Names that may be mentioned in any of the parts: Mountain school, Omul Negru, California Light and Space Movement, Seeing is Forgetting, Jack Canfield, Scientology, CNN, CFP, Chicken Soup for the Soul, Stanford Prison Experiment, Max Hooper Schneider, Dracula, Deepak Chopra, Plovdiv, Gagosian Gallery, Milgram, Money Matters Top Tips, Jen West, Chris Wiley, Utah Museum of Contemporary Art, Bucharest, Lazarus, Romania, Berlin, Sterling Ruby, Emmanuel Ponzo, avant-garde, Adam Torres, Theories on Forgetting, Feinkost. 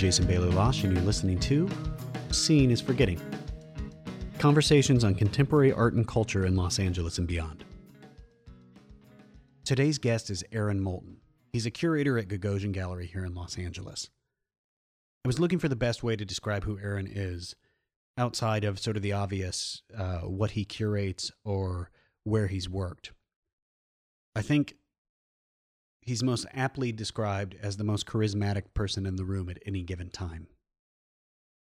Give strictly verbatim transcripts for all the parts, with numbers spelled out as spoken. Jason Bailey-Losh, and you're listening to Seeing is Forgetting. Conversations on contemporary art and culture in Los Angeles and beyond. Today's guest is Aaron Moulton. He's a curator at Gagosian Gallery here in Los Angeles. I was looking for the best way to describe who Aaron is outside of sort of the obvious, uh, what he curates or where he's worked. I think he's most aptly described as the most charismatic person in the room at any given time.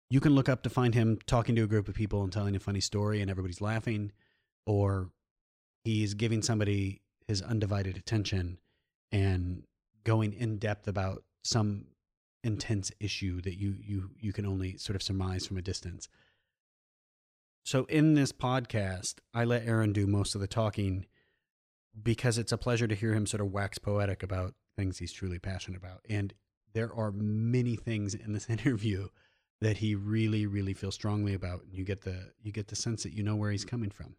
You can look up to find him talking to a group of people and telling a funny story and everybody's laughing, or he's giving somebody his undivided attention and going in depth about some intense issue that you you you can only sort of surmise from a distance. So in this podcast, I let Aaron do most of the talking because it's a pleasure to hear him sort of wax poetic about things he's truly passionate about. And there are many things in this interview that he really, really feels strongly about. And you get the you get the sense that you know where he's coming from.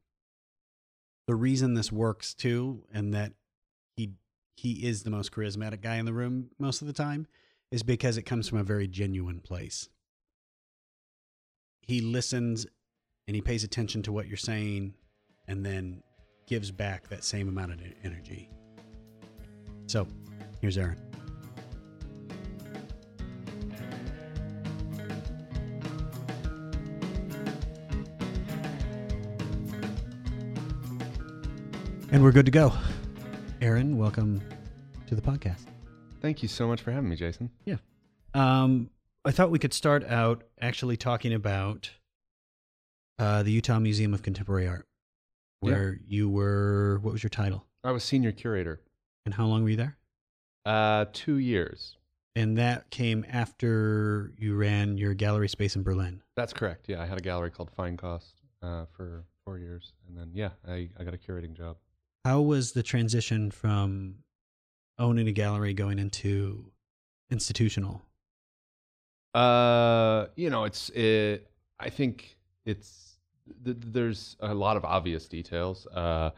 The reason this works too, and that he he is the most charismatic guy in the room most of the time, is because it comes from a very genuine place. He listens and he pays attention to what you're saying and then gives back that same amount of energy. So, here's Aaron. And we're good to go. Aaron, welcome to the podcast. Thank you so much for having me, Jason. Yeah. Um, I thought we could start out actually talking about uh, the Utah Museum of Contemporary Art, where yeah. you were, what was your title? I was senior curator. And how long were you there? Uh, two years. And that came after you ran your gallery space in Berlin. That's correct. Yeah, I had a gallery called Feinkost uh, for four years. And then, yeah, I, I got a curating job. How was the transition from owning a gallery going into institutional? Uh, you know, it's, it, I think it's, th- there's a lot of obvious details, uh,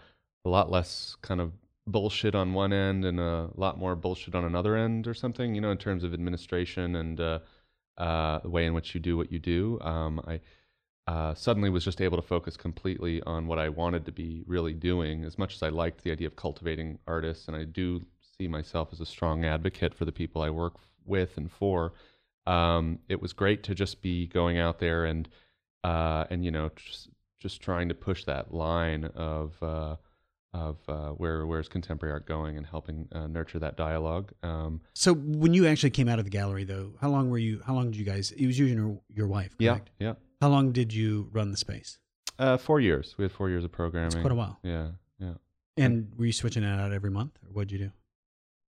a lot less kind of bullshit on one end and a lot more bullshit on another end or something, you know, in terms of administration and, uh, uh, the way in which you do what you do. Um, I, Uh, suddenly was just able to focus completely on what I wanted to be really doing. As much as I liked the idea of cultivating artists, and I do see myself as a strong advocate for the people I work with and for, um, it was great to just be going out there and, uh, and you know, just, just trying to push that line of uh, of uh, where where's contemporary art going and helping uh, nurture that dialogue. Um, so when you actually came out of the gallery, though, how long were you? How long did you guys? It was you and your, your wife, correct? Yeah, yeah. How long did you run the space? Uh, four years. We had four years of programming. That's quite a while. Yeah, yeah. And were you switching it out every month, or what'd you do?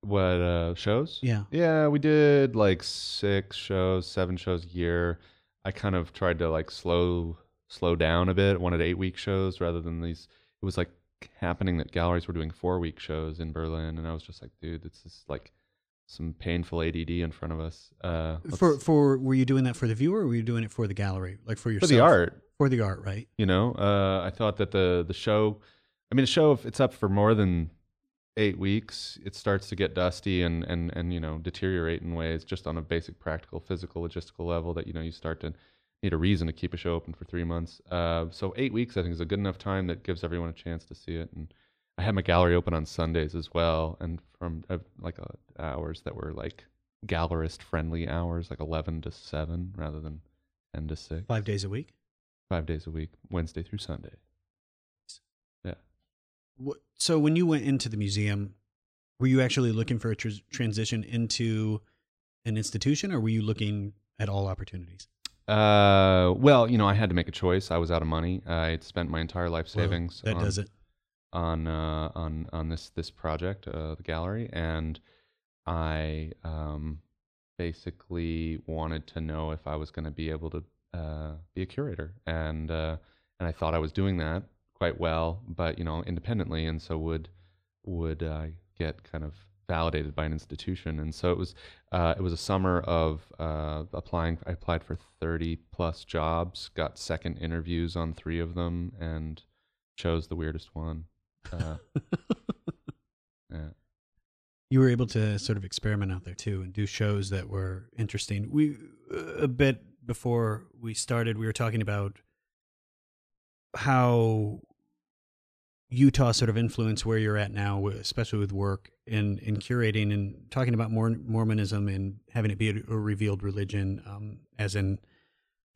What, uh, shows? Yeah. Yeah, we did like six shows, seven shows a year. I kind of tried to like slow slow down a bit. Wanted eight-week shows rather than these. It was like happening that galleries were doing four-week shows in Berlin, and I was just like, dude, this is like some painful A D D in front of us. Uh, for for were you doing that for the viewer, or were you doing it for the gallery, like for yourself? For the art. For the art, right? You know, uh, I thought that the the show, I mean, a show if it's up for more than eight weeks, it starts to get dusty and and and you know deteriorate in ways just on a basic practical, physical, logistical level that you know you start to need a reason to keep a show open for three months. Uh, so eight weeks, I think, is a good enough time that gives everyone a chance to see it. And I had my gallery open on Sundays as well, and from uh, like uh, hours that were like gallerist-friendly hours, like eleven to seven rather than ten to six. Five days a week? Five days a week, Wednesday through Sunday. Yeah. What, so when you went into the museum, were you actually looking for a tr- transition into an institution, or were you looking at all opportunities? Uh, well, you know, I had to make a choice. I was out of money. I had spent my entire life savings. Whoa, that on- does it. on uh on on this this project, uh the gallery, and I um basically wanted to know if I was going to be able to uh be a curator, and uh and I thought I was doing that quite well, but you know independently, and so would would I get kind of validated by an institution. And so it was uh it was a summer of uh applying. I applied for thirty plus jobs, got second interviews on three of them, and chose the weirdest one. Uh, yeah. you were able to sort of experiment out there too and do shows that were interesting. We, a bit before we started, we were talking about how Utah sort of influenced where you're at now, especially with work and, and curating and talking about Mormonism and having it be a revealed religion, um, as in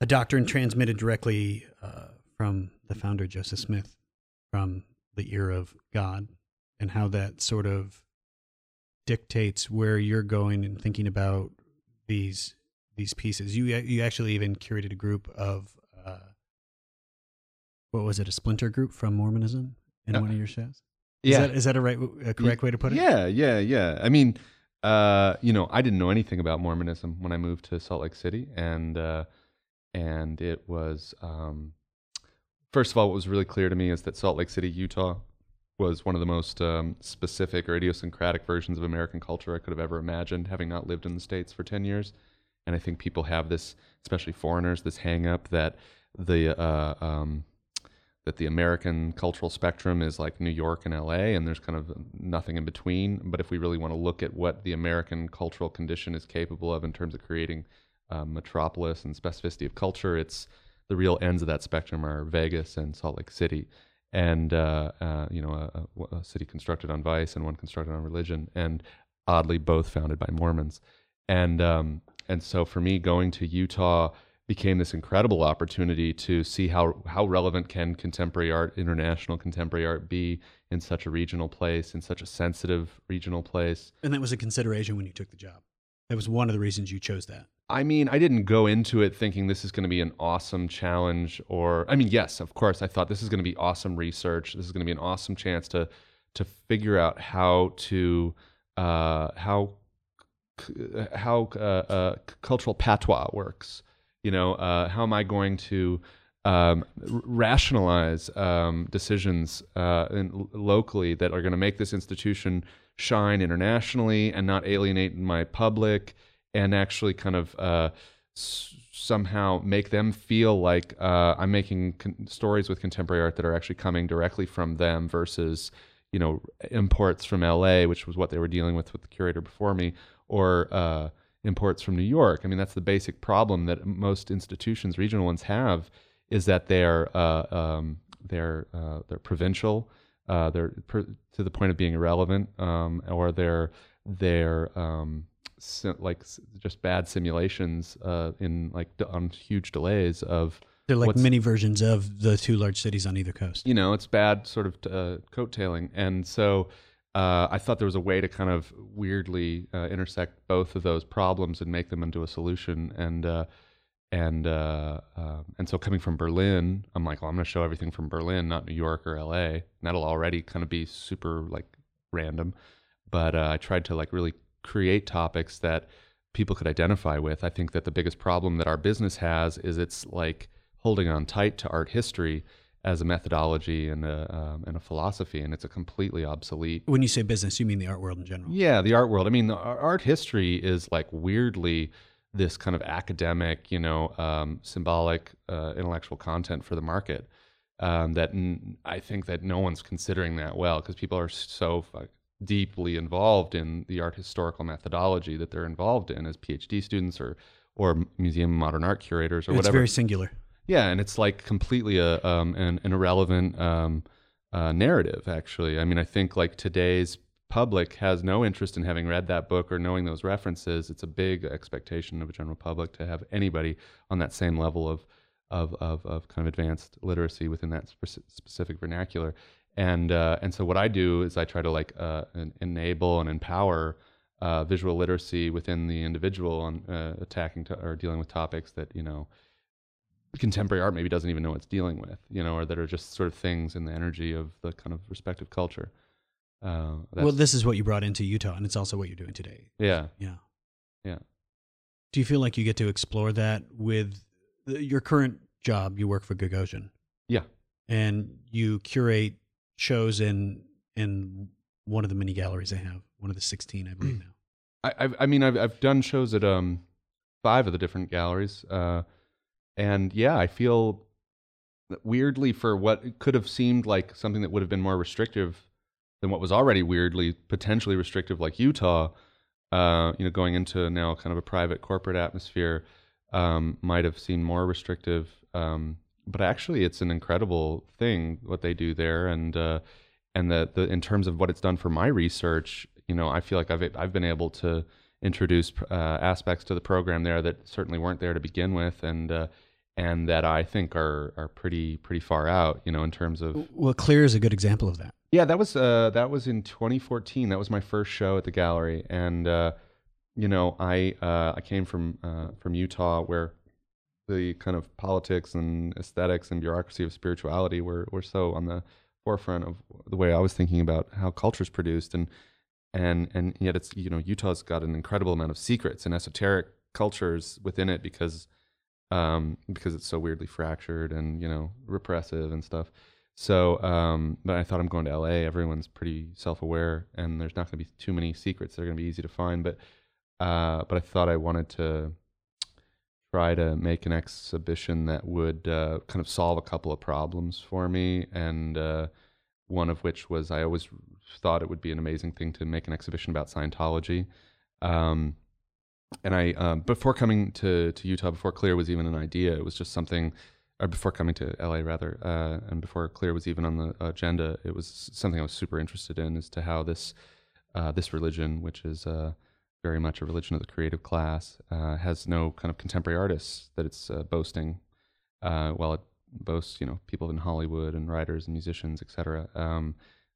a doctrine transmitted directly uh, from the founder, Joseph Smith, from the ear of God, and how that sort of dictates where you're going and thinking about these these pieces. You you actually even curated a group of, uh, what was it, a splinter group from Mormonism in uh, one of your shows? Yeah. Is that, is that a, right, a correct way to put it? Yeah, yeah, yeah. I mean, uh, you know, I didn't know anything about Mormonism when I moved to Salt Lake City, and uh, and it was... Um, First of all, what was really clear to me is that Salt Lake City, Utah, was one of the most um, specific or idiosyncratic versions of American culture I could have ever imagined, having not lived in the States for ten years. And I think people have this, especially foreigners, this hang-up that the uh, um, that the American cultural spectrum is like New York and L A, and there's kind of nothing in between. But if we really want to look at what the American cultural condition is capable of in terms of creating uh, metropolis and specificity of culture, it's... the real ends of that spectrum are Vegas and Salt Lake City, and uh, uh, you know, a, a city constructed on vice and one constructed on religion, and oddly both founded by Mormons. And um, and so for me, going to Utah became this incredible opportunity to see how how relevant can contemporary art, international contemporary art, be in such a regional place, in such a sensitive regional place. And that was a consideration when you took the job. That was one of the reasons you chose that. I mean, I didn't go into it thinking this is going to be an awesome challenge, or, I mean, yes, of course, I thought this is going to be awesome research. This is going to be an awesome chance to to figure out how to, uh, how, how uh, uh, cultural patois works. You know, uh, how am I going to um, rationalize um, decisions uh, in, locally that are going to make this institution shine internationally and not alienate my public, and actually kind of uh, s somehow make them feel like uh, I'm making con stories with contemporary art that are actually coming directly from them versus, you know, imports from L A, which was what they were dealing with with the curator before me, or uh, imports from New York. I mean, that's the basic problem that most institutions, regional ones, have, is that they're uh, um, they're uh, they're provincial, uh, they're per to the point of being irrelevant, um, or they're they're um, like just bad simulations uh, in like on huge delays of. They're like mini versions of the two large cities on either coast. You know, it's bad sort of uh, coattailing. And so uh, I thought there was a way to kind of weirdly uh, intersect both of those problems and make them into a solution. And uh, and uh, uh, and so coming from Berlin, I'm like, well, I'm going to show everything from Berlin, not New York or L A. And that'll already kind of be super like random. But uh, I tried to like really create topics that people could identify with. I think that the biggest problem that our business has is it's like holding on tight to art history as a methodology and a, um, and a philosophy, and it's a completely obsolete. When you say business, you mean the art world in general? Yeah, the art world. I mean, the art history is like weirdly this kind of academic, you know, um, symbolic, uh, intellectual content for the market um, that n I think that no one's considering that well, because people are so fucking deeply involved in the art historical methodology that they're involved in as PhD students or or Museum of Modern Art curators or it's whatever. It's very singular. Yeah, and it's like completely a um, an, an irrelevant um, uh, narrative, actually. I mean, I think like today's public has no interest in having read that book or knowing those references. It's a big expectation of a general public to have anybody on that same level of of of, of kind of advanced literacy within that spe- specific vernacular. And uh, and so what I do is I try to like uh, enable and empower uh, visual literacy within the individual on uh, attacking to, or dealing with topics that, you know, contemporary art maybe doesn't even know it's dealing with, you know, or that are just sort of things in the energy of the kind of respective culture. Uh, well, this is what you brought into Utah, and it's also what you're doing today. Yeah. Yeah. Yeah. Do you feel like you get to explore that with your current job? You work for Gagosian. Yeah. And you curate shows in in one of the mini galleries they have, one of the sixteen, I believe now. I I've, I mean I've I've done shows at um five of the different galleries, uh, and yeah, I feel weirdly for what could have seemed like something that would have been more restrictive than what was already weirdly potentially restrictive, like Utah, uh, you know, going into now kind of a private corporate atmosphere, um, might have seemed more restrictive. Um, but actually, it's an incredible thing what they do there, and uh, and the the in terms of what it's done for my research, you know, I feel like I've I've been able to introduce uh, aspects to the program there that certainly weren't there to begin with, and uh, and that I think are are pretty pretty far out, you know, in terms of. Well, CLEAR is a good example of that. Yeah, that was uh, that was in twenty fourteen. That was my first show at the gallery, and uh, you know, I uh, I came from uh, from Utah, where the kind of politics and aesthetics and bureaucracy of spirituality were were so on the forefront of the way I was thinking about how culture's produced, and. And and yet it's, you know, Utah's got an incredible amount of secrets and esoteric cultures within it because um, because it's so weirdly fractured and, you know, repressive and stuff. So, um, but I thought, I'm going to L A. Everyone's pretty self-aware and there's not going to be too many secrets. They're going to be easy to find. But uh, but I thought I wanted to try to make an exhibition that would uh, kind of solve a couple of problems for me, and uh, one of which was I always thought it would be an amazing thing to make an exhibition about Scientology. Um, and I, um, before coming to, to Utah, before CLEAR was even an idea, it was just something, or before coming to L A rather, uh, and before CLEAR was even on the agenda, it was something I was super interested in as to how this, uh, this religion, which is uh, very much a religion of the creative class, uh, has no kind of contemporary artists that it's uh, boasting, uh, while it boasts, you know, people in Hollywood and writers and musicians, et cetera. Um,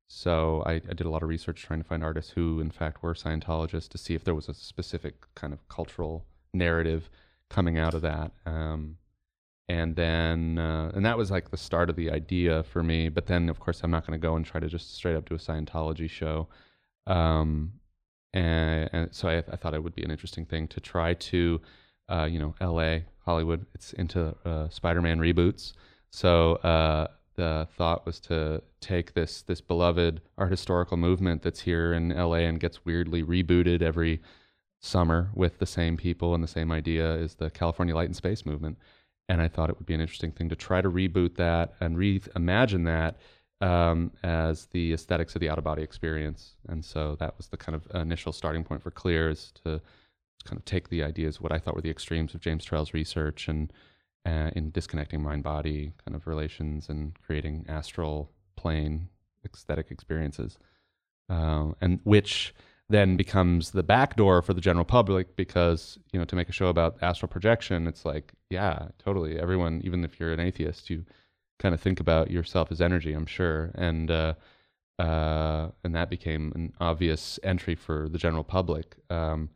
So I, I did a lot of research trying to find artists who, in fact, were Scientologists to see if there was a specific kind of cultural narrative coming out of that. Um, and then, uh, and that was like the start of the idea for me. But then, of course, I'm not going to go and try to just straight up do a Scientology show. Um, and, and so I, I thought it would be an interesting thing to try to, uh, you know, L A, Hollywood, it's into uh, Spider-Man reboots. So, uh, the thought was to take this this beloved art historical movement that's here in L A and gets weirdly rebooted every summer with the same people and the same idea is the California Light and Space Movement. And I thought it would be an interesting thing to try to reboot that and reimagine that um, as the aesthetics of the out-of-body experience. And so that was the kind of initial starting point for CLEAR, is to kind of take the ideas, what I thought were the extremes of James Trail's research and Uh, in disconnecting mind-body kind of relations and creating astral plane aesthetic experiences, uh, and which then becomes the back door for the general public, because, you know, to make a show about astral projection, it's like, yeah, totally. Everyone, even if you're an atheist, you kind of think about yourself as energy, I'm sure, and uh, uh, and that became an obvious entry for the general public. Um,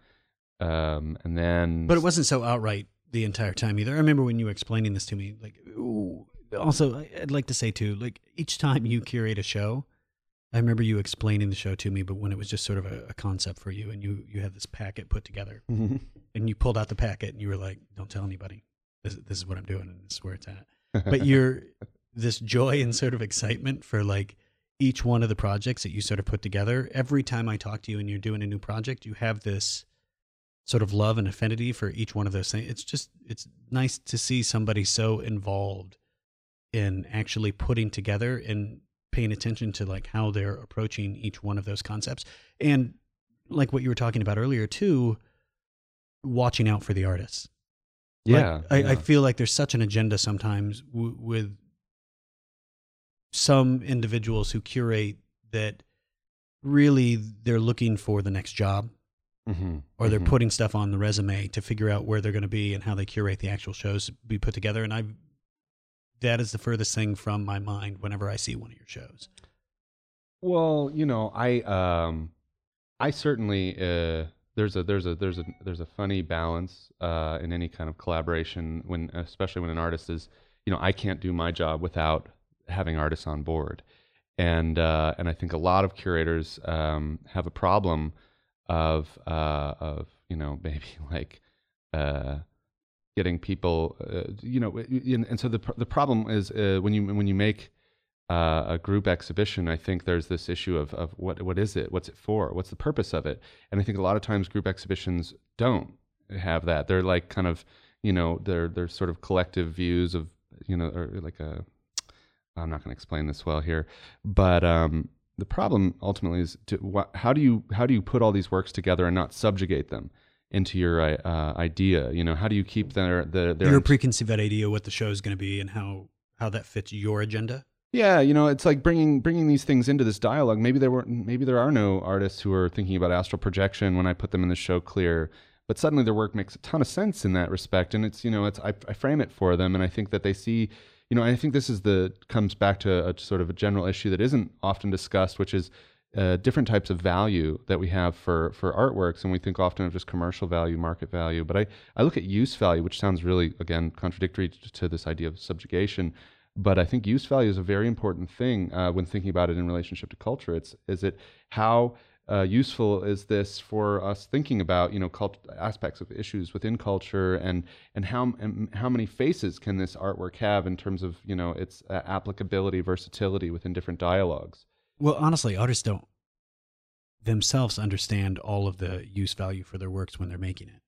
um, and then, but it wasn't so outright the entire time either. I remember when you were explaining this to me, like, ooh. Also, I'd like to say too, like, each time you curate a show, I remember you explaining the show to me, but when it was just sort of a, a concept for you, and you, you had this packet put together, mm-hmm. and you pulled out the packet and you were like, don't tell anybody, this, this is what I'm doing and this is where it's at. But you're this joy and sort of excitement for like each one of the projects that you sort of put together. Every time I talk to you and you're doing a new project, you have this sort of love and affinity for each one of those things. It's just, it's nice to see somebody so involved in actually putting together and paying attention to like how they're approaching each one of those concepts. And like what you were talking about earlier too, watching out for the artists. Yeah. Like, I, yeah. I feel like there's such an agenda sometimes w- with some individuals who curate that really they're looking for the next job. Mm-hmm. Or they're mm-hmm. putting stuff on the resume to figure out where they're going to be and how they curate the actual shows to be put together. And I, that is the furthest thing from my mind whenever I see one of your shows. Well, you know, I, um, I certainly, uh, there's a, there's a, there's a, there's a funny balance, uh, in any kind of collaboration when, especially when an artist is, you know, I can't do my job without having artists on board. And, uh, and I think a lot of curators, um, have a problem of uh of you know maybe like uh getting people uh, you know and, and so the the problem is uh, when you when you make uh, a group exhibition, I think there's this issue of of what what is it, what's it for, what's the purpose of it? And I think a lot of times group exhibitions don't have that. They're like kind of, you know, they're they're sort of collective views of, you know, or like a, I'm not going to explain this well here, but um the problem ultimately is to, wh how do you how do you put all these works together and not subjugate them into your uh, idea? You know, how do you keep their the their your preconceived idea what the show is going to be and how how that fits your agenda? Yeah, you know, it's like bringing bringing these things into this dialogue. Maybe there weren't. Maybe there are no artists who are thinking about astral projection when I put them in the show Clear, but suddenly their work makes a ton of sense in that respect. And it's, you know, it's I, I frame it for them, and I think that they see, you know, I think this is the comes back to a sort of a general issue that isn't often discussed, which is uh, different types of value that we have for for artworks, and we think often of just commercial value, market value. But I I look at use value, which sounds really again contradictory to, to this idea of subjugation. But I think use value is a very important thing uh, when thinking about it in relationship to culture. It's is it how uh, useful is this for us thinking about, you know, cult aspects of issues within culture, and and how and how many faces can this artwork have in terms of, you know, its uh, applicability, versatility within different dialogues. Well, honestly, artists don't themselves understand all of the use value for their works when they're making it.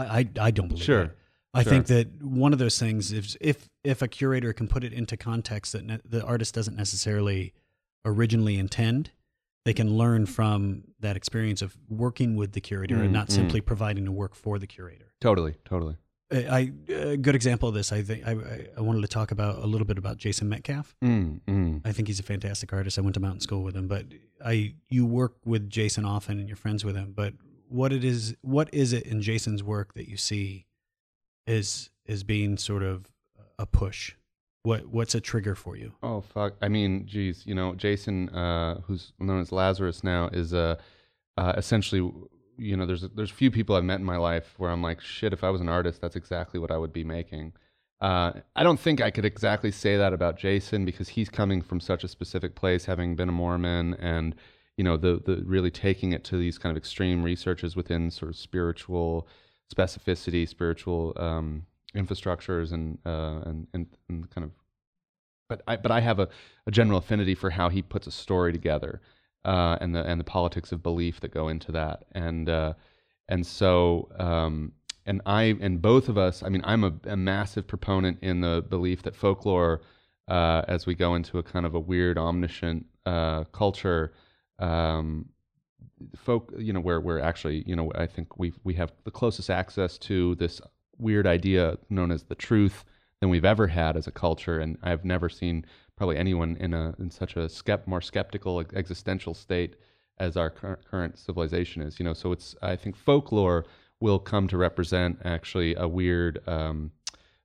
I I, I don't believe sure. that. I sure. think that one of those things is if if a curator can put it into context that ne the artist doesn't necessarily originally intend, they can learn from that experience of working with the curator mm, and not mm. simply providing a work for the curator. Totally, totally. I, I a good example of this. I think I I wanted to talk about a little bit about Jason Metcalf. Mm, mm. I think he's a fantastic artist. I went to Mountain School with him, but I you work with Jason often and you're friends with him. But what it is, what is it in Jason's work that you see is is being sort of a push? What what's a trigger for you? Oh fuck, I mean, geez, you know, Jason, uh, who's known as Lazarus now, is uh, uh, essentially, you know, there's there's few people I've met in my life where I'm like, shit, if I was an artist, that's exactly what I would be making. Uh, I don't think I could exactly say that about Jason because he's coming from such a specific place, having been a Mormon, and you know, the the really taking it to these kind of extreme researches within sort of spiritual specificity, spiritual um, infrastructures, and, uh, and and and kind of, but I but I have a, a general affinity for how he puts a story together, uh, and the and the politics of belief that go into that, and uh, and so um, and I and both of us, I mean, I'm a, a massive proponent in the belief that folklore, uh, as we go into a kind of a weird omniscient uh, culture. Um, folk, you know, where we're actually, you know, I think we we have the closest access to this weird idea known as the truth than we've ever had as a culture, and I've never seen probably anyone in a in such a skept more skeptical existential state as our cur current civilization is. You know, so it's I think folklore will come to represent actually a weird um,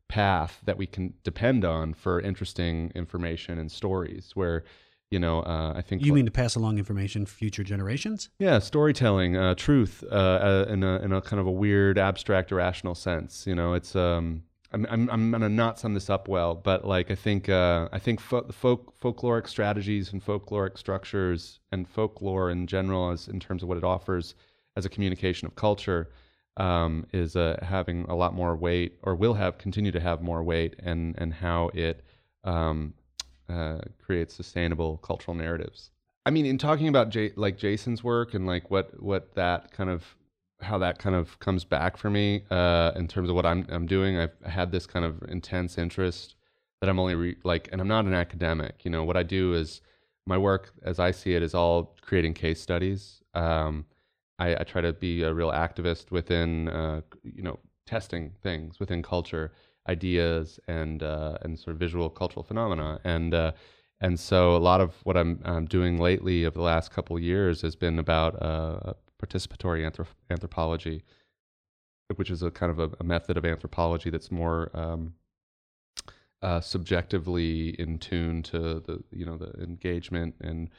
path that we can depend on for interesting information and stories where. You know, uh, I think you mean to pass along information for future generations. Yeah, storytelling, uh, truth, uh, uh, in a in a kind of a weird, abstract, irrational sense. You know, it's um, I'm I'm I'm gonna not sum this up well, but like I think uh, I think fo folk folkloric strategies and folkloric structures and folklore in general, as in terms of what it offers as a communication of culture, um, is uh, having a lot more weight, or will have continue to have more weight, and and how it. Um, Uh, creates sustainable cultural narratives. I mean, in talking about J like Jason's work and like what what that kind of how that kind of comes back for me uh, in terms of what I'm I'm doing. I've had this kind of intense interest that I'm only re like, and I'm not an academic. You know, what I do is my work, as I see it, is all creating case studies. Um, I, I try to be a real activist within uh, you know testing things within culture. Ideas and uh, and sort of visual cultural phenomena, and uh, and so a lot of what I'm um, doing lately over the last couple of years has been about uh, participatory anthrop anthropology, which is a kind of a, a method of anthropology that's more um, uh, subjectively in tune to the you know the engagement and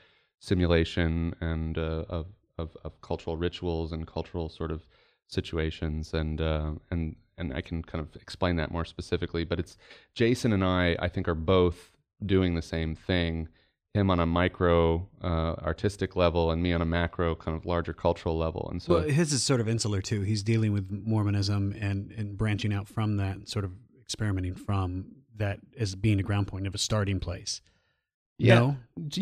simulation and uh, of, of of cultural rituals and cultural sort of situations, and uh, and. and I can kind of explain that more specifically, but it's Jason and I, I think, are both doing the same thing, him on a micro uh, artistic level and me on a macro kind of larger cultural level. And so well, his is sort of insular too. He's dealing with Mormonism and, and branching out from that and sort of experimenting from that as being a ground point of a starting place. Yeah. No?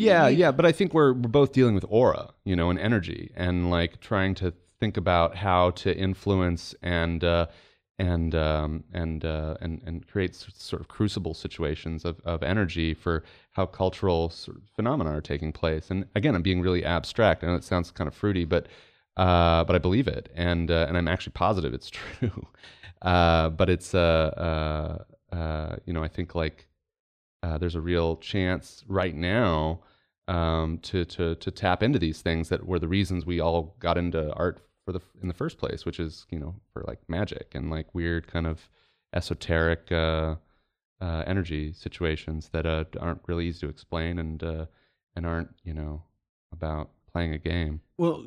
Yeah. Yeah. But I think we're, we're both dealing with aura, you know, and energy, and like trying to think about how to influence and, uh, and um, and, uh, and and creates sort of crucible situations of, of energy for how cultural sort of phenomena are taking place. And again, I'm being really abstract. I know it sounds kind of fruity, but uh, but I believe it, and uh, and I'm actually positive it's true. uh, but it's uh, uh, uh, you know, I think like uh, there's a real chance right now um, to to to tap into these things that were the reasons we all got into art for the in the first place, which is, you know, for like magic and like weird kind of esoteric uh, uh, energy situations that uh, aren't really easy to explain and uh, and aren't, you know, about playing a game. Well,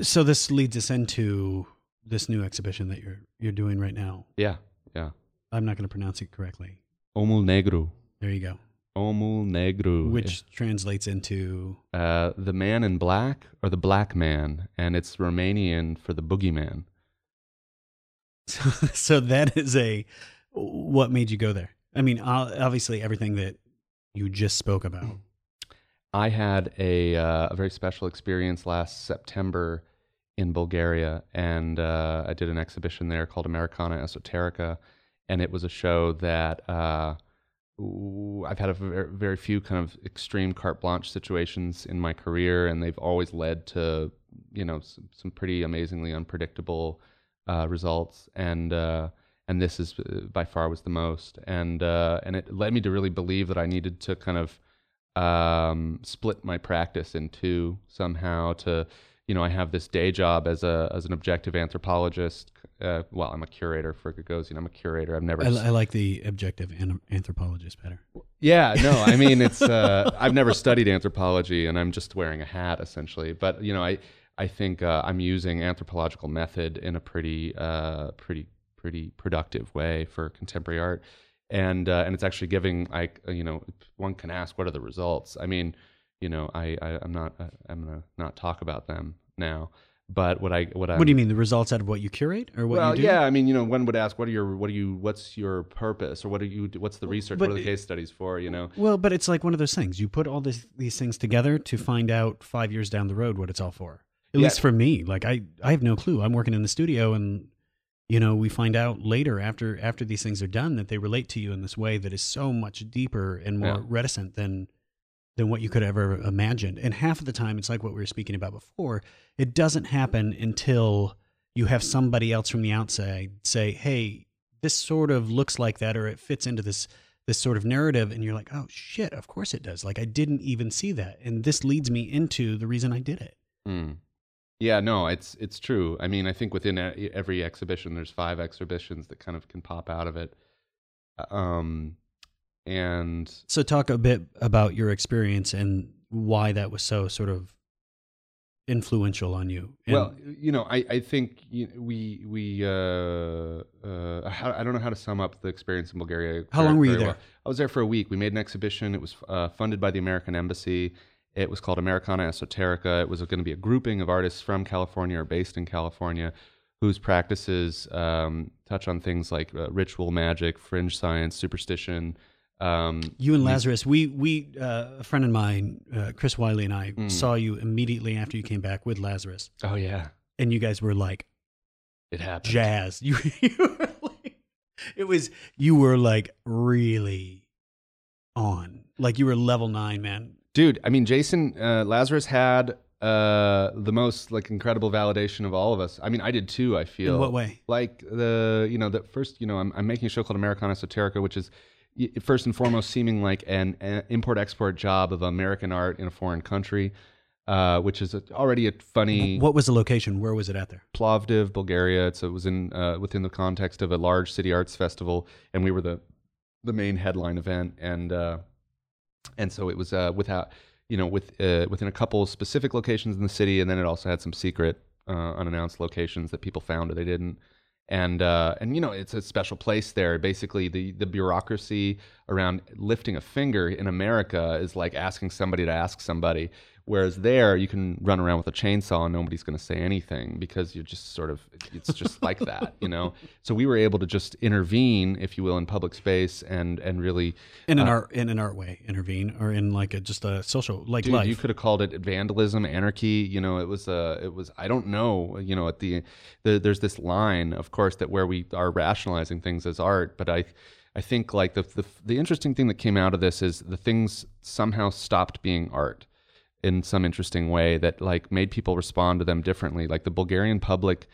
so this leads us into this new exhibition that you're you're doing right now. Yeah, yeah. I'm not going to pronounce it correctly. Omul Negru. There you go. Omul Negru, which yeah. translates into uh, the man in black or the black man, and it's Romanian for the boogeyman. So, so that is a what made you go there? I mean, obviously everything that you just spoke about. I had a, uh, a very special experience last September in Bulgaria, and uh, I did an exhibition there called Americana Esoterica, and it was a show that. Uh, I've had a very, very few kind of extreme carte blanche situations in my career, and they've always led to, you know, some, some pretty amazingly unpredictable uh, results. And uh, and this is by far was the most. And uh, and it led me to really believe that I needed to kind of um, split my practice in two somehow. To, you know, I have this day job as a as an objective anthropologist. Uh, well, I'm a curator for Gagosian. I'm a curator. I've never. I, I like the objective an anthropologist better. Yeah, no, I mean it's. Uh, I've never studied anthropology, and I'm just wearing a hat essentially. But you know, I I think uh, I'm using anthropological method in a pretty uh, pretty pretty productive way for contemporary art, and uh, and it's actually giving. I you know, one can ask what are the results. I mean, you know, I, I I'm not I, I'm gonna not talk about them now. But what I what I what do you mean the results out of what you curate or what well, you do? Well, yeah, I mean, you know, one would ask, what are your what are you what's your purpose or what are you what's the research? But, what are the case studies for? You know. Well, but it's like one of those things. You put all this, these things together to find out five years down the road what it's all for. At yeah. least for me, like I I have no clue. I'm working in the studio, and you know, we find out later after after these things are done that they relate to you in this way that is so much deeper and more yeah. reticent than. than what you could ever imagine. And half of the time, it's like what we were speaking about before, it doesn't happen until you have somebody else from the outside say, hey, this sort of looks like that, or it fits into this this sort of narrative, and you're like, oh, shit, of course it does. Like, I didn't even see that. And this leads me into the reason I did it. Mm. Yeah, no, it's it's true. I mean, I think within every exhibition, there's five exhibitions that kind of can pop out of it. Um. And so talk a bit about your experience and why that was so sort of influential on you. And well, you know, I, I think we, we, uh, uh, I don't know how to sum up the experience in Bulgaria. How long were you there? Well. I was there for a week. We made an exhibition. It was uh, funded by the American Embassy. It was called Americana Esoterica. It was going to be a grouping of artists from California or based in California whose practices um, touch on things like uh, ritual, magic, fringe science, superstition. Um, you and Lazarus, we, we uh, a friend of mine, uh, Chris Wiley and I mm. saw you immediately after you came back with Lazarus. Oh yeah. And you guys were like, it happened. Jazzed. You, you were like, it was, you were like really on, like you were level nine, man. Dude. I mean, Jason, uh, Lazarus had, uh, the most like incredible validation of all of us. I mean, I did too, I feel. In what way? Like the, you know, the first, you know, I'm, I'm making a show called Americana Esoterica, which is, first and foremost, seeming like an, an import-export job of American art in a foreign country, uh, which is a, already a funny. What was the location? Where was it at there? Plovdiv, Bulgaria. It's, it was in uh, within the context of a large city arts festival, and we were the the main headline event, and uh, and so it was uh, without you know with uh, within a couple specific locations in the city, and then it also had some secret uh, unannounced locations that people found or they didn't. And, uh, and you know, it's a special place there. Basically, the, the bureaucracy around lifting a finger in America is like asking somebody to ask somebody, Whereas there, you can run around with a chainsaw and nobody's going to say anything because you're just sort of, it's just like that, you know? So we were able to just intervene, if you will, in public space and, and really... In an uh, art in an art way, intervene, or in like a, just a social, like dude, life. You could have called it vandalism, anarchy, you know, it was, uh, it was I don't know, you know, at the, the there's this line, of course, that where we are rationalizing things as art, but I... I think like the, the the interesting thing that came out of this is the things somehow stopped being art in some interesting way that like made people respond to them differently. Like the Bulgarian public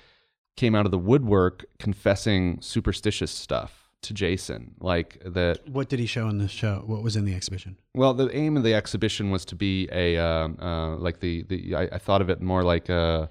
came out of the woodwork confessing superstitious stuff to Jason. Like the what did he show in the show? What was in the exhibition? Well, the aim of the exhibition was to be a um, uh, like the the I, I thought of it more like a.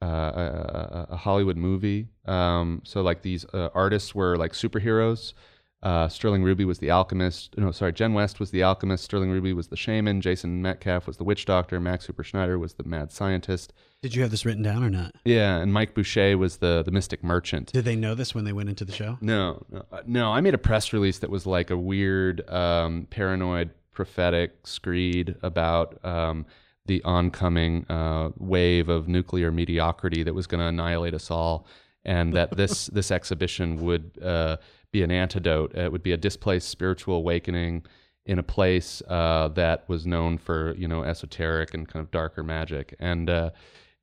a, a Hollywood movie. Um, so like these uh, artists were like superheroes. Uh, Sterling Ruby was the alchemist. No, sorry, Jen West was the alchemist. Sterling Ruby was the shaman. Jason Metcalf was the witch doctor. Max Hooper Schneider was the mad scientist. Did you have this written down or not? Yeah, and Mike Boucher was the the mystic merchant. Did they know this when they went into the show? No, no. no I made a press release that was like a weird, um, paranoid, prophetic screed about um, the oncoming uh, wave of nuclear mediocrity that was going to annihilate us all, and that this this exhibition would. Uh, be an antidote. It would be a displaced spiritual awakening in a place uh, that was known for, you know, esoteric and kind of darker magic. And uh,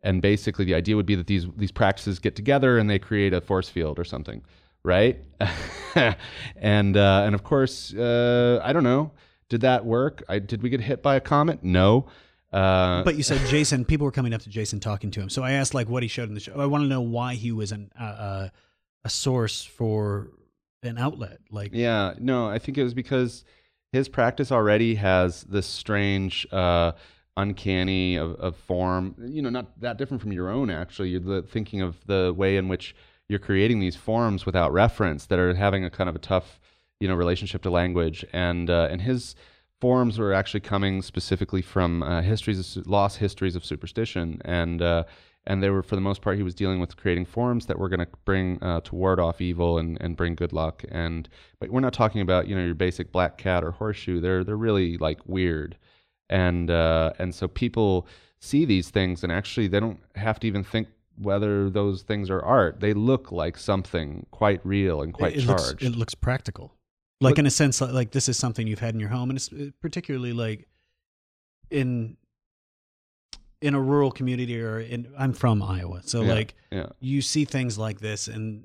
and basically the idea would be that these these practices get together and they create a force field or something, right? and uh, and of course, uh, I don't know. Did that work? I, did we get hit by a comet? No. Uh, but you said Jason. People were coming up to Jason, talking to him. So I asked like what he showed in the show. I want to know why he was an uh, a source for. An outlet, like yeah, no, I think it was because his practice already has this strange, uh, uncanny of, of form. You know, not that different from your own. Actually, you're the, thinking of the way in which you're creating these forms without reference that are having a kind of a tough, you know, relationship to language. And uh, and his forms were actually coming specifically from uh, histories, of, lost histories of superstition, and. Uh, And they were, for the most part, he was dealing with creating forms that were going to bring uh, to ward off evil and, and bring good luck. And but we're not talking about, you know, your basic black cat or horseshoe. They're they're really like weird, and uh, and so people see these things and actually they don't have to even think whether those things are art. They look like something quite real and quite it, it charged. Looks, it looks practical, like but, in a sense, like, like this is something you've had in your home, and it's particularly like in. in a rural community or in, I'm from Iowa. So yeah, like yeah. you see things like this and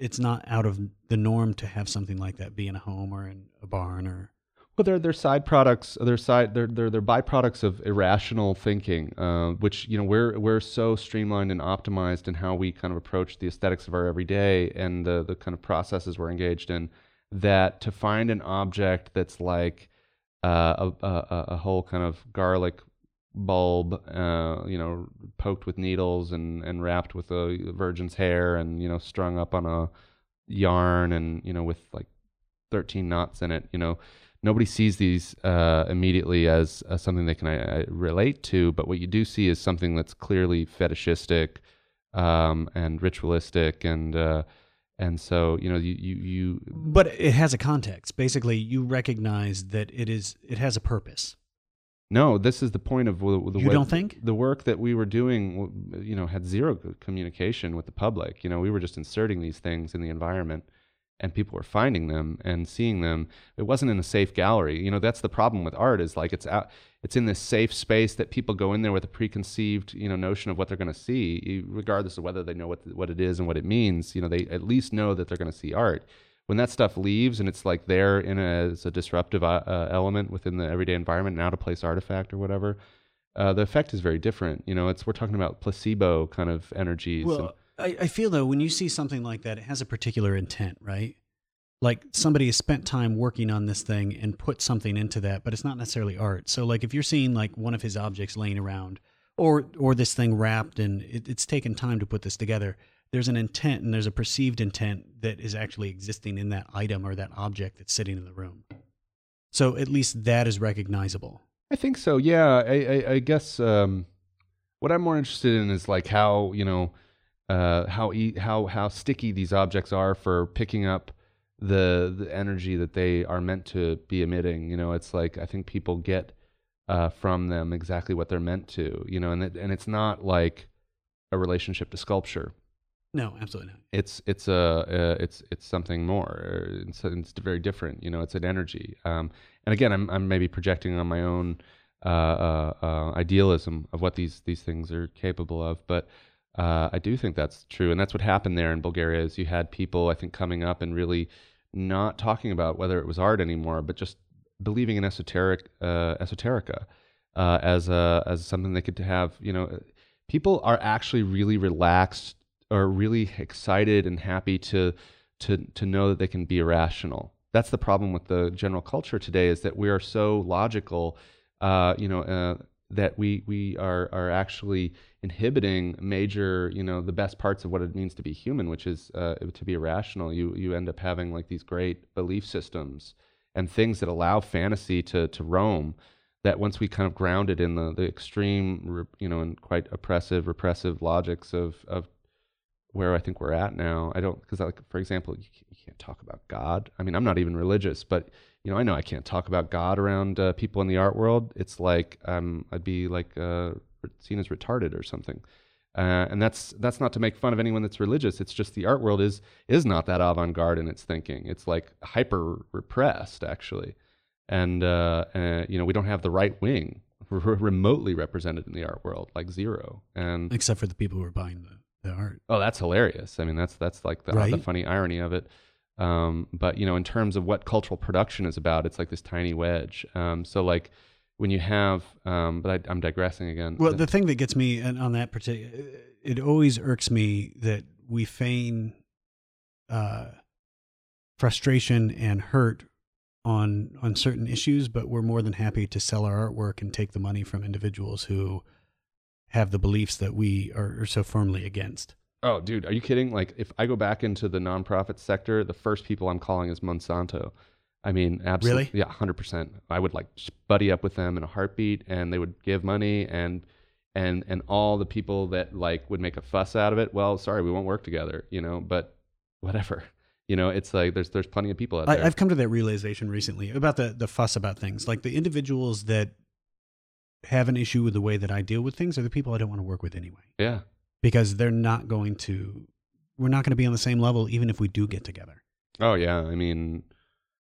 it's not out of the norm to have something like that be in a home or in a barn or. Well, they're, they're side products, they're side, they're, they're, they're byproducts of irrational thinking, uh, which, you know, we're, we're so streamlined and optimized in how we kind of approach the aesthetics of our everyday and the, the kind of processes we're engaged in that to find an object that's like uh, a, a, a whole kind of garlic bulb, uh, you know, poked with needles and, and wrapped with a virgin's hair and, you know, strung up on a yarn and, you know, with like thirteen knots in it, you know, nobody sees these uh, immediately as uh, something they can uh, relate to. But what you do see is something that's clearly fetishistic um, and ritualistic. And, uh, and so, you know, you, you, you, but it has a context. Basically you recognize that it is, it has a purpose. No, this is the point of the, the you way don't think? the work that we were doing, you know, had zero communication with the public. You know, we were just inserting these things in the environment and people were finding them and seeing them. It wasn't in a safe gallery. You know, that's the problem with art is like it's out, it's in this safe space that people go in there with a preconceived, you know, notion of what they're going to see, regardless of whether they know what, what it is and what it means. You know, they at least know that they're going to see art. When that stuff leaves and it's like there in a, as a disruptive uh, uh, element within the everyday environment, an out-of-place artifact or whatever, uh, the effect is very different. You know, it's we're talking about placebo kind of energies. Well, and, I, I feel, though, when you see something like that, it has a particular intent, right? Like somebody has spent time working on this thing and put something into that, but it's not necessarily art. So, like, if you're seeing, like, one of his objects laying around or or this thing wrapped and it, it's taken time to put this together, there's an intent and there's a perceived intent that is actually existing in that item or that object that's sitting in the room. So at least that is recognizable. I think so. Yeah. I, I, I guess, um, what I'm more interested in is like how, you know, uh, how, e how, how sticky these objects are for picking up the, the energy that they are meant to be emitting. You know, it's like, I think people get, uh, from them exactly what they're meant to, you know, and it, and it's not like a relationship to sculpture. No, absolutely not. It's it's a uh, it's it's something more. It's, it's very different, you know. It's an energy. Um, and again, I'm I'm maybe projecting on my own uh, uh, uh, idealism of what these these things are capable of, but uh, I do think that's true, and that's what happened there in Bulgaria. Is you had people, I think, coming up and really not talking about whether it was art anymore, but just believing in esoteric uh, esoterica uh, as a as something they could have. You know, people are actually really relaxed, are really excited and happy to to to know that they can be irrational. That's the problem with the general culture today, is that we are so logical, uh, you know, uh, that we we are are actually inhibiting major, you know, the best parts of what it means to be human, which is uh, to be irrational. You you end up having like these great belief systems and things that allow fantasy to to roam. That once we kind of ground it in the the extreme, you know, and quite oppressive, repressive logics of of where I think we're at now, I don't, because like, for example, you can't, you can't talk about God. I mean, I'm not even religious, but you know, I know I can't talk about God around uh, people in the art world. It's like um, I'd be like uh, seen as retarded or something, uh, and that's that's not to make fun of anyone that's religious. It's just the art world is is not that avant-garde in its thinking. It's like hyper repressed actually, and uh, uh, you know, we don't have the right wing r- remotely represented in the art world, like zero, and except for the people who are buying the. The art. Oh, that's hilarious. I mean, that's that's like the, right? The funny irony of it. Um, but, you know, in terms of what cultural production is about, it's like this tiny wedge. Um, so like when you have, um, but I, I'm digressing again. Well, the thing that gets me on that particular, it always irks me that we feign uh, frustration and hurt on on certain issues, but we're more than happy to sell our artwork and take the money from individuals who have the beliefs that we are, are so firmly against. Oh, dude, are you kidding? Like, if I go back into the nonprofit sector, the first people I'm calling is Monsanto. I mean, absolutely. Really? Yeah, one hundred percent. I would like buddy up with them in a heartbeat, and they would give money, and and and all the people that like would make a fuss out of it. Well, sorry, we won't work together, you know. But whatever, you know, it's like there's there's plenty of people out there. I, I've come to that realization recently about the the fuss about things, like the individuals that have an issue with the way that I deal with things are the people I don't want to work with anyway. Yeah. Because they're not going to, we're not going to be on the same level even if we do get together. Oh yeah. I mean,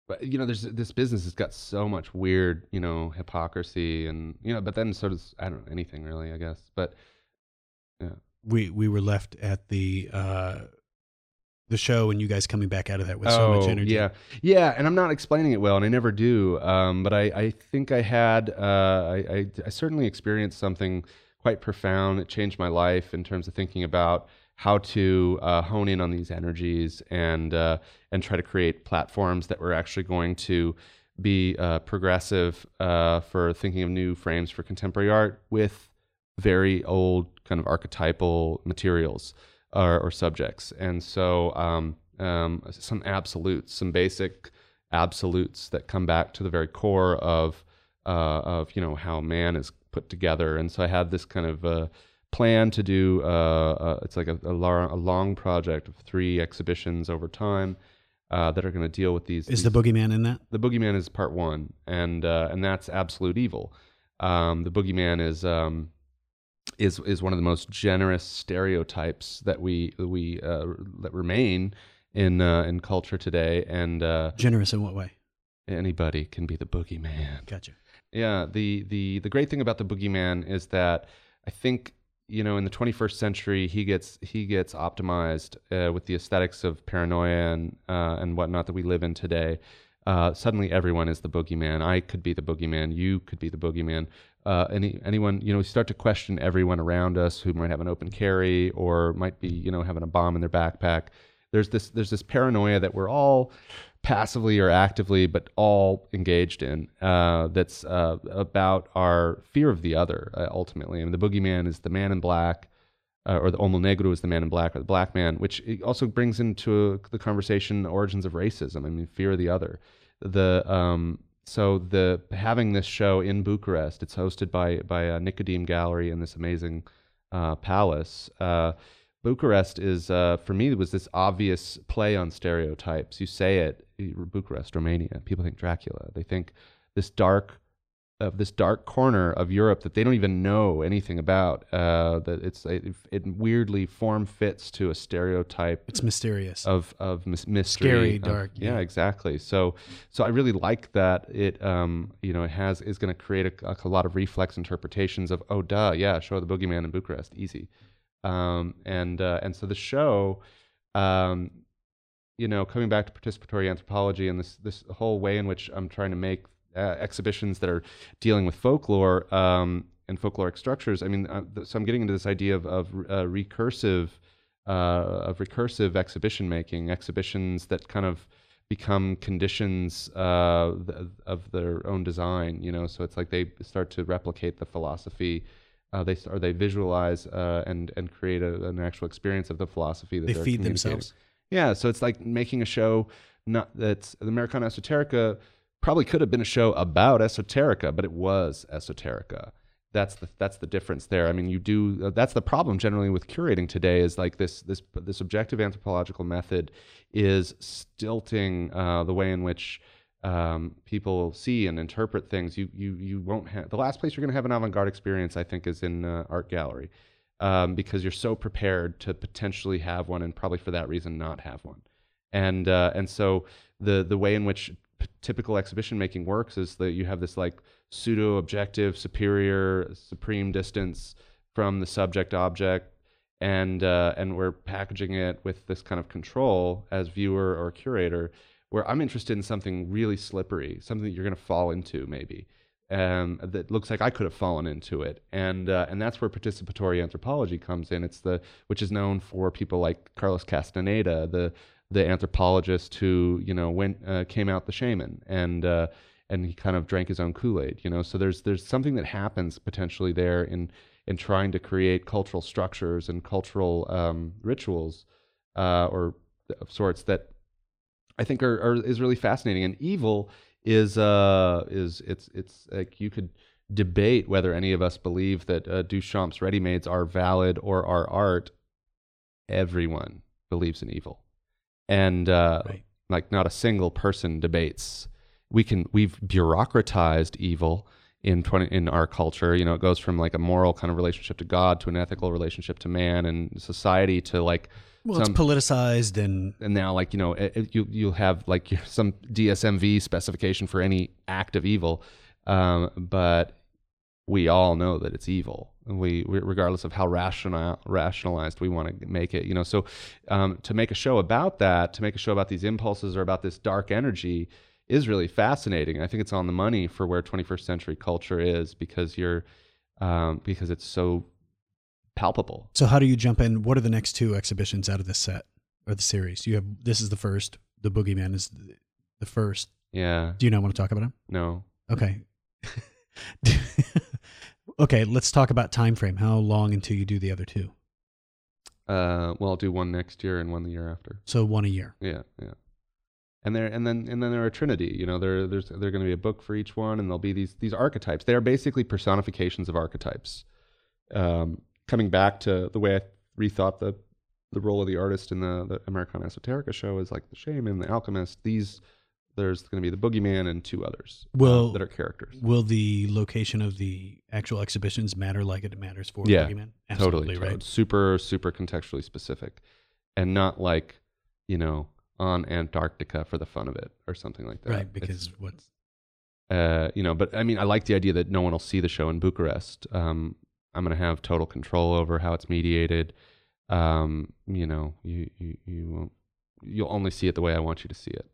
but you know, there's, this business has got so much weird, you know, hypocrisy and, you know, but then so does, I don't know, anything really, I guess, but yeah. We, we were left at the, uh, the show and you guys coming back out of that with oh, so much energy. Yeah. Yeah. And I'm not explaining it well, and I never do. Um, but I, I think I had, uh, I, I, I certainly experienced something quite profound. It changed my life in terms of thinking about how to uh, hone in on these energies and, uh, and try to create platforms that were actually going to be uh, progressive uh, for thinking of new frames for contemporary art with very old kind of archetypal materials. Or, or subjects, and so um, um, some absolutes, some basic absolutes that come back to the very core of uh, of you know how man is put together. And so I had this kind of uh, plan to do. Uh, uh, it's like a, a, lar- a long project of three exhibitions over time uh, that are going to deal with these. Is these, the boogeyman in that? The boogeyman is part one, and uh, and that's absolute evil. Um, the boogeyman is. Um, is is one of the most generous stereotypes that we we uh, that remain in uh, in culture today. And uh, generous in what way? Anybody can be the boogeyman. Gotcha. Yeah, the the the great thing about the boogeyman is that I think, you know, in the twenty-first century he gets he gets optimized uh, with the aesthetics of paranoia and uh, and whatnot that we live in today. Uh, suddenly everyone is the boogeyman. I could be the boogeyman. You could be the boogeyman. Uh, any anyone, you know, we start to question everyone around us who might have an open carry or might be, you know, having a bomb in their backpack. There's this there's this paranoia that we're all passively or actively, but all engaged in. Uh, that's uh, about our fear of the other. Uh, ultimately, I mean, the boogeyman is the man in black, uh, or the Omul Negru is the man in black, or the black man, which also brings into the conversation the origins of racism. I mean, fear of the other. The um. So the having this show in Bucharest, it's hosted by by a Nicodim Gallery in this amazing uh, palace. Uh, Bucharest is uh, for me it was this obvious play on stereotypes. You say it, Bucharest, Romania. People think Dracula. They think this dark, of this dark corner of Europe that they don't even know anything about. Uh, that it's it, it weirdly form fits to a stereotype. It's mysterious of of mis- mystery, scary, dark. Of, yeah, yeah, exactly. So so I really like that it um you know it has is going to create a, a lot of reflex interpretations of oh duh yeah show the boogeyman in Bucharest easy, um and uh, and so the show, um you know coming back to participatory anthropology and this this whole way in which I'm trying to make Uh, exhibitions that are dealing with folklore um, and folkloric structures. I mean, uh, th- so I'm getting into this idea of, of uh, recursive, uh, of recursive exhibition making, exhibitions that kind of become conditions uh, th- of their own design. You know, so it's like they start to replicate the philosophy. Uh, they or they visualize uh, and and create a, an actual experience of the philosophy that they they're feed themselves. Yeah, so it's like making a show. Not that's the Americana Esoterica. Probably could have been a show about esoterica, but it was esoterica. That's the that's the difference there. I mean, you do. Uh, that's the problem generally with curating today is like this this this objective anthropological method is stilting uh, the way in which um, people see and interpret things. You you you won't have the last place you're going to have an avant-garde experience, I think, is in uh, art gallery, um, because you're so prepared to potentially have one, and probably for that reason not have one. And uh, and so the the way in which typical exhibition making works is that you have this like pseudo objective, superior, supreme distance from the subject object, and uh, and we're packaging it with this kind of control as viewer or curator. Where I'm interested in something really slippery, something that you're going to fall into maybe, um, that looks like I could have fallen into it, and uh, and that's where participatory anthropology comes in. It's the which is known for people like Carlos Castaneda, the the anthropologist who, you know, went uh, came out the shaman, and uh, and he kind of drank his own Kool-Aid, you know. So there's there's something that happens potentially there in in trying to create cultural structures and cultural um, rituals uh, or of sorts that I think are, are is really fascinating. And evil is uh is it's it's like you could debate whether any of us believe that uh, Duchamp's ready-mades are valid or are art. Everyone believes in evil. And uh, right. like not a single person debates. We can we've bureaucratized evil in twenty in our culture. You know, it goes from like a moral kind of relationship to God to an ethical relationship to man and society to like. Well, some, it's politicized and and now like you know it, it, you you'll have like some D S M V specification for any act of evil, um, but we all know that it's evil. We, regardless of how rational, rationalized we want to make it, you know. So, um, to make a show about that, to make a show about these impulses or about this dark energy, is really fascinating. I think it's on the money for where twenty-first century culture is because you're, um, because it's so palpable. So, how do you jump in? What are the next two exhibitions out of this set or the series? You have this is the first. The Boogeyman is the first. Yeah. Do you not want to talk about him? No. Okay. Okay, let's talk about time frame. How long until you do the other two? Uh, well, I'll do one next year and one the year after. So one a year. Yeah, yeah. And there, and then, and then there are Trinity. You know, there, there's, there's going to be a book for each one, and there'll be these, these archetypes. They are basically personifications of archetypes. Um, coming back to the way I rethought the, the role of the artist in the, the Americana Esoterica show is like the shaman, the alchemist. These. There's going to be the Boogeyman and two others will, uh, that are characters. Will the location of the actual exhibitions matter like it matters for yeah, Boogeyman? Absolutely, totally, right? Totally. Super, super contextually specific, and not like, you know, on Antarctica for the fun of it or something like that. Right, because it's, what's... Uh, you know, but I mean, I like the idea that no one will see the show in Bucharest. Um, I'm going to have total control over how it's mediated. Um, you know, you, you, you won't, you'll only see it the way I want you to see it.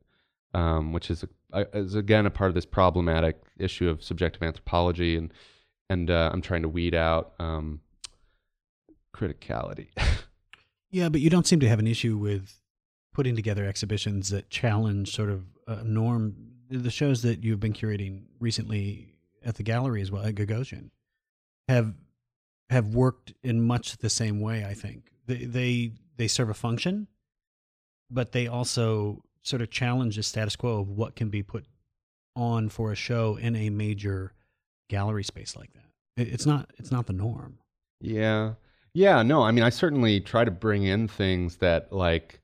Um, which is, a, is again a part of this problematic issue of subjective anthropology, and and uh, I'm trying to weed out um, criticality. Yeah, but you don't seem to have an issue with putting together exhibitions that challenge sort of a norm. The shows that you've been curating recently at the gallery as well, at Gagosian, have have worked in much the same way. I think they they, they serve a function, but they also sort of challenge the status quo of what can be put on for a show in a major gallery space like that. It's not, it's not the norm. Yeah. Yeah. No, I mean, I certainly try to bring in things that like,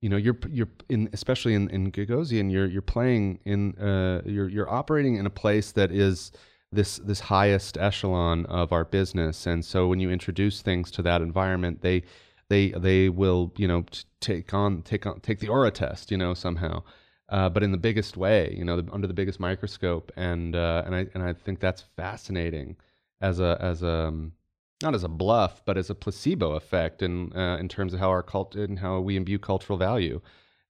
you know, you're, you're in, especially in, in Gagosian, you're, you're playing in, uh, you're, you're operating in a place that is, this this highest echelon of our business. And so when you introduce things to that environment, they they they will, you know, take on take on take the aura test, you know, somehow, uh, but in the biggest way, you know, the, under the biggest microscope. And uh, and I and I think that's fascinating as a as a not as a bluff, but as a placebo effect in uh, in terms of how our cult and how we imbue cultural value.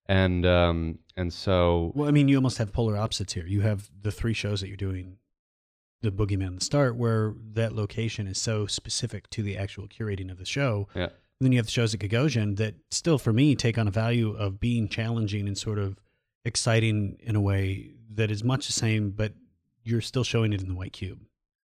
And um, and so, well, I mean, you almost have polar opposites here. You have the three shows that you're doing, the Boogeyman and the Start, where that location is so specific to the actual curating of the show. Yeah. And then you have the shows at Gagosian that still, for me, take on a value of being challenging and sort of exciting in a way that is much the same, but you're still showing it in the white cube.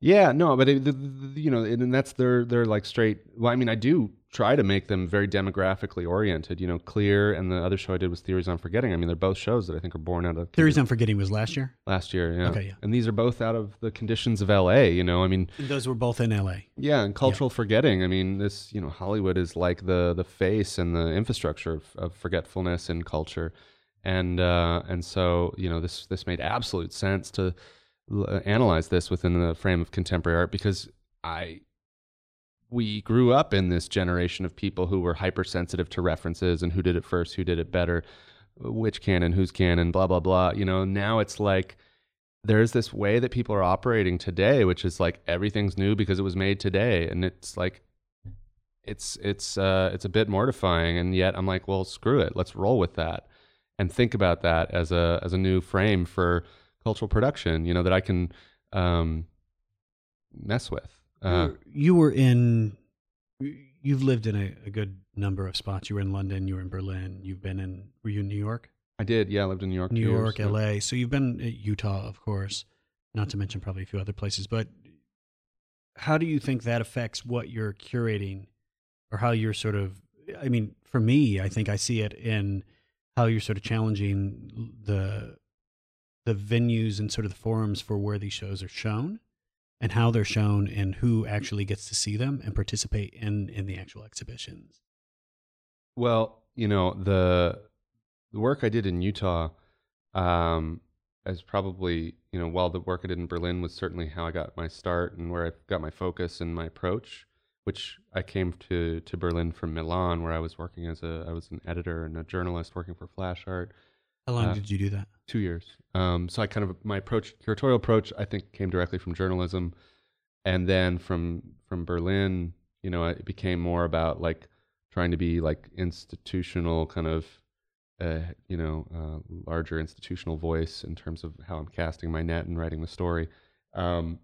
Yeah, no, but it, the, the, you know, and that's their they're like straight. Well, I mean, I do try to make them very demographically oriented. You know, CLEAR and the other show I did was Theories on Forgetting. I mean, they're both shows that I think are born out of Theories on Forgetting was last year. Last year, yeah. Okay, yeah. And these are both out of the conditions of L A. You know, I mean, and those were both in L A. Yeah, and cultural yeah. forgetting. I mean, this you know, Hollywood is like the the face and the infrastructure of, of forgetfulness and culture, and uh, and so you know, this this made absolute sense to analyze this within the frame of contemporary art, because I, we grew up in this generation of people who were hypersensitive to references and who did it first, who did it better, which canon, who's canon, blah, blah, blah. You know, now it's like, there's this way that people are operating today, which is like, everything's new because it was made today. And it's like, it's, it's, uh, it's a bit mortifying. And yet I'm like, well, screw it. Let's roll with that and think about that as a, as a new frame for cultural production, you know, that I can um, mess with. Uh, you were in, you've lived in a, a good number of spots. You were in London, you were in Berlin, you've been in, were you in New York? I did, yeah, I lived in New York. New York, years, L A. So. so you've been at Utah, of course, not to mention probably a few other places. But how do you think that affects what you're curating, or how you're sort of, I mean, for me, I think I see it in how you're sort of challenging the the venues and sort of the forums for where these shows are shown and how they're shown and who actually gets to see them and participate in, in the actual exhibitions. Well, you know, the, the work I did in Utah, um, is probably, you know, while the work I did in Berlin was certainly how I got my start and where I got my focus and my approach, which I came to, to Berlin from Milan, where I was working as a, I was an editor and a journalist working for Flash Art. How long uh, did you do that? Two years. Um, so I kind of, my approach, curatorial approach, I think came directly from journalism. And then from, from Berlin, you know, it became more about like trying to be like institutional kind of, uh, you know, uh, larger institutional voice in terms of how I'm casting my net and writing the story. Um,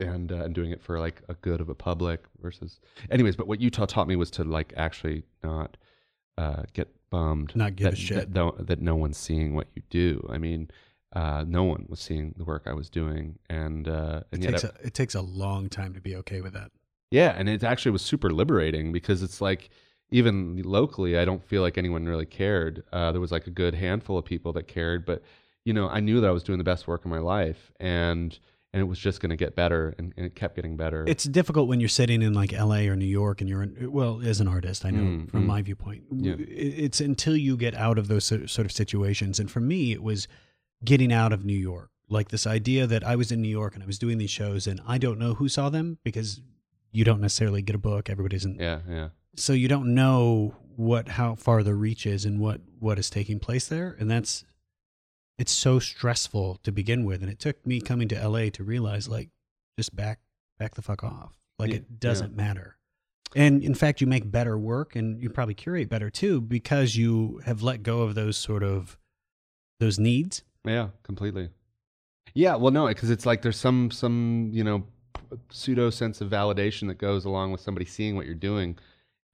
and, uh, and doing it for like a good of a public versus anyways, but what Utah taught me was to like actually not, uh, get, bummed not give that, a shit that, that, that no one's seeing what you do. I mean, uh, no one was seeing the work I was doing, and uh, and it yet takes I, a, it takes a long time to be okay with that. Yeah, and it actually was super liberating, because it's like even locally, I don't feel like anyone really cared. Uh, there was like a good handful of people that cared, but you know, I knew that I was doing the best work of my life, and and it was just going to get better, and, and it kept getting better. It's difficult when you're sitting in like L A or New York and you're in, well, as an artist, I know mm, from mm. my viewpoint, yeah. It's until you get out of those sort of situations. And for me, it was getting out of New York, like this idea that I was in New York and I was doing these shows and I don't know who saw them, because you don't necessarily get a book. Everybody isn't. Yeah. Yeah. So you don't know what, how far the reach is and what, what is taking place there. And that's, it's so stressful to begin with. And it took me coming to L A to realize, like, just back, back the fuck off. Like, yeah, it doesn't yeah. matter. And in fact, you make better work, and you probably curate better too, because you have let go of those sort of, those needs. Yeah, completely. Yeah. Well, no, because it's like, there's some, some, you know, pseudo sense of validation that goes along with somebody seeing what you're doing.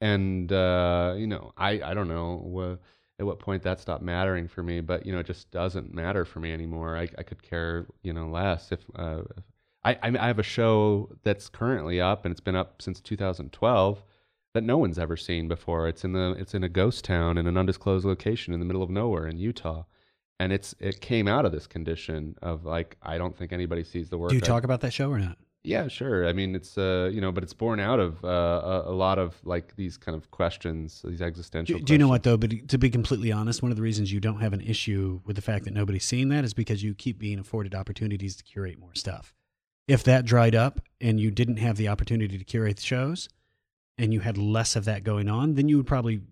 And, uh, you know, I, I don't know, uh, at what point that stopped mattering for me, but you know, it just doesn't matter for me anymore. I, I could care, you know, less if, uh, if I, I have a show that's currently up, and it's been up since two thousand twelve, that no one's ever seen before. It's in the, it's in a ghost town in an undisclosed location in the middle of nowhere in Utah. And it's, it came out of this condition of like, I don't think anybody sees the work. Do you talk I, about that show or not? Yeah, sure. I mean, it's, uh, you know, but it's born out of uh, a, a lot of like these kind of questions, these existential do, questions. Do you know what though? But to be completely honest, one of the reasons you don't have an issue with the fact that nobody's seeing that is because you keep being afforded opportunities to curate more stuff. If that dried up and you didn't have the opportunity to curate the shows and you had less of that going on, then you would probably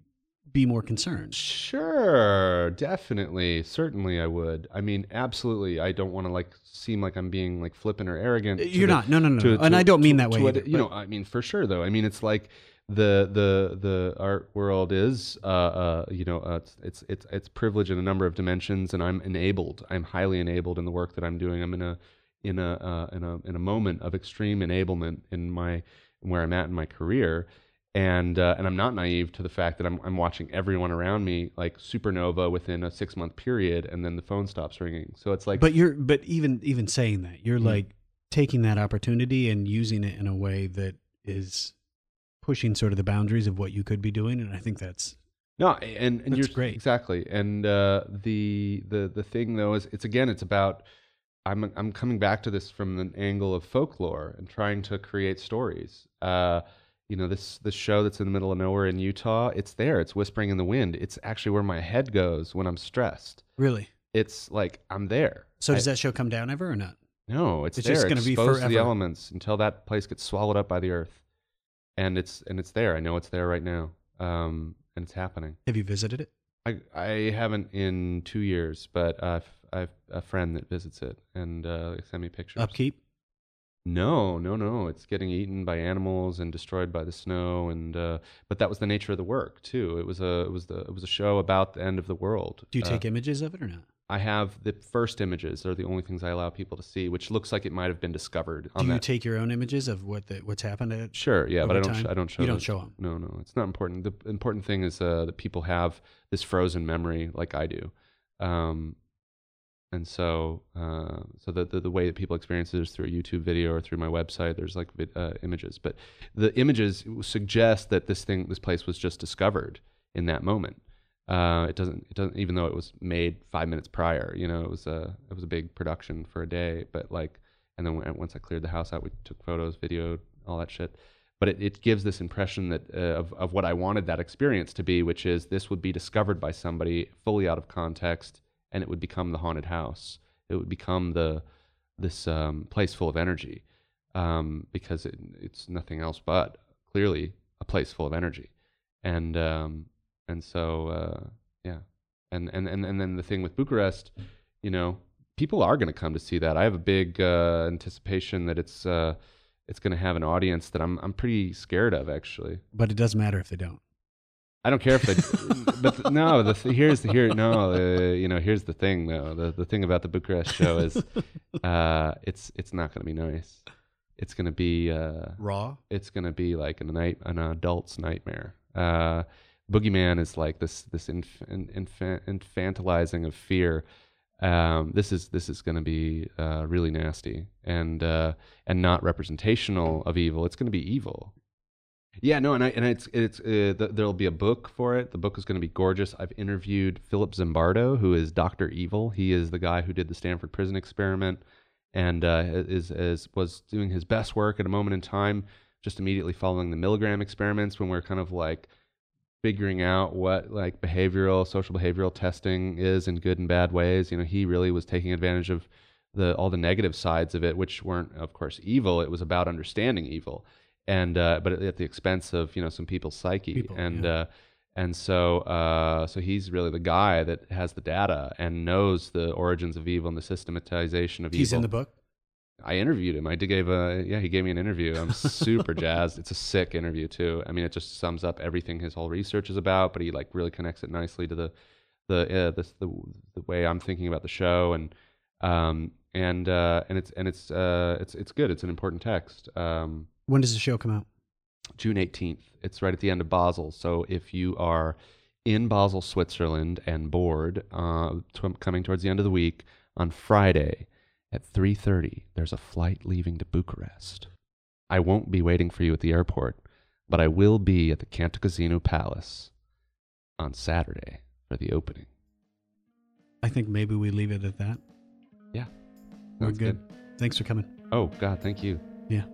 be more concerned. Sure, definitely. Certainly I would. I mean, absolutely. I don't want to like seem like I'm being like flippant or arrogant. You're not. The, no, no, no. To, and to, I don't mean to, that way. To, either, you know, I mean, for sure though. I mean, it's like the, the, the art world is, uh, uh, you know, uh, it's, it's, it's privilege in a number of dimensions, and I'm enabled. I'm highly enabled in the work that I'm doing. I'm in a, in a, uh, in a, in a moment of extreme enablement in my, where I'm at in my career. And uh, and I'm not naive to the fact that I'm I'm watching everyone around me like supernova within a six month period, and then the phone stops ringing. So it's like, but you're but even even saying that you're mm-hmm. like taking that opportunity and using it in a way that is pushing sort of the boundaries of what you could be doing, and I think that's no, and, and that's you're great exactly. And uh, the the the thing though is it's again it's about I'm I'm coming back to this from an angle of folklore and trying to create stories. Uh, You know, this this show that's in the middle of nowhere in Utah, it's there. It's whispering in the wind. It's actually where my head goes when I'm stressed. Really? It's like I'm there. So I, does that show come down ever or not? No, it's, it's there. Just gonna it's be exposed forever. To the elements until that place gets swallowed up by the earth. And it's and it's there. I know it's there right now. Um, and it's happening. Have you visited it? I I haven't in two years, but I've I've a friend that visits it and uh, sent me pictures. Upkeep? No, no, no. It's getting eaten by animals and destroyed by the snow, and uh, but that was the nature of the work too. It was a, it was the, it was a show about the end of the world. Do you uh, take images of it or not? I have the first images. They're the only things I allow people to see, which looks like it might have been discovered. On Do you that. take your own images of what the, what's happened? At sure, yeah, but I don't, sh- I don't show. You don't those. show them. No, no, it's not important. The important thing is uh, that people have this frozen memory, like I do. Um, And so, uh, so the, the the way that people experience it is through a YouTube video or through my website. There's like uh, images, but the images suggest that this thing, this place, was just discovered in that moment. Uh, it doesn't, it doesn't, even though it was made five minutes prior. You know, it was a, it was a big production for a day. But like, and then when, once I cleared the house out, we took photos, videoed, all that shit. But it, it gives this impression that uh, of of what I wanted that experience to be, which is this would be discovered by somebody fully out of context. And it would become the haunted house. It would become the this um, place full of energy, um, because it, it's nothing else but clearly a place full of energy. And um, and so uh, yeah, and, and and and then the thing with Bucharest, you know, people are going to come to see that. I have a big uh, anticipation that it's uh, it's going to have an audience that I'm I'm pretty scared of actually. But it doesn't matter if they don't. I don't care if they, but the, no, the th- here's the, here, no, uh, you know, here's the thing though. The, the thing about the Bucharest show is, uh, it's, it's not going to be nice. It's going to be, uh, raw. It's going to be like a night, an adult's nightmare. Uh, Boogeyman is like this, this inf- inf- infantilizing of fear. Um, this is, this is going to be, uh, really nasty and, uh, and not representational of evil. It's going to be evil. Yeah, no, and I and it's it's uh, th- there'll be a book for it. The book is going to be gorgeous. I've interviewed Philip Zimbardo, who is Doctor Evil. He is the guy who did the Stanford Prison Experiment, and uh, is is was doing his best work at a moment in time, just immediately following the Milgram experiments, when we're kind of like figuring out what like behavioral, social behavioral testing is in good and bad ways. You know, he really was taking advantage of the all the negative sides of it, which weren't, of course, evil. It was about understanding evil. And uh, but at the expense of you know some people's psyche, People, and yeah. uh, and so uh, so he's really the guy that has the data and knows the origins of evil and the systematization of he's evil. He's in the book. I interviewed him. I did gave a yeah. He gave me an interview. I'm super jazzed. It's a sick interview too. I mean, it just sums up everything his whole research is about. But he like really connects it nicely to the the uh, this, the the way I'm thinking about the show, and um and uh, and it's and it's uh it's it's good. It's an important text. Um. When does the show come out? June eighteenth. It's right at the end of Basel. So if you are in Basel, Switzerland, and bored, uh, t- coming towards the end of the week, on Friday at three thirty, there's a flight leaving to Bucharest. I won't be waiting for you at the airport, but I will be at the Cantacuzino Palace on Saturday for the opening. I think maybe we leave it at that. Yeah. We're good. good. Thanks for coming. Oh, God, thank you. Yeah.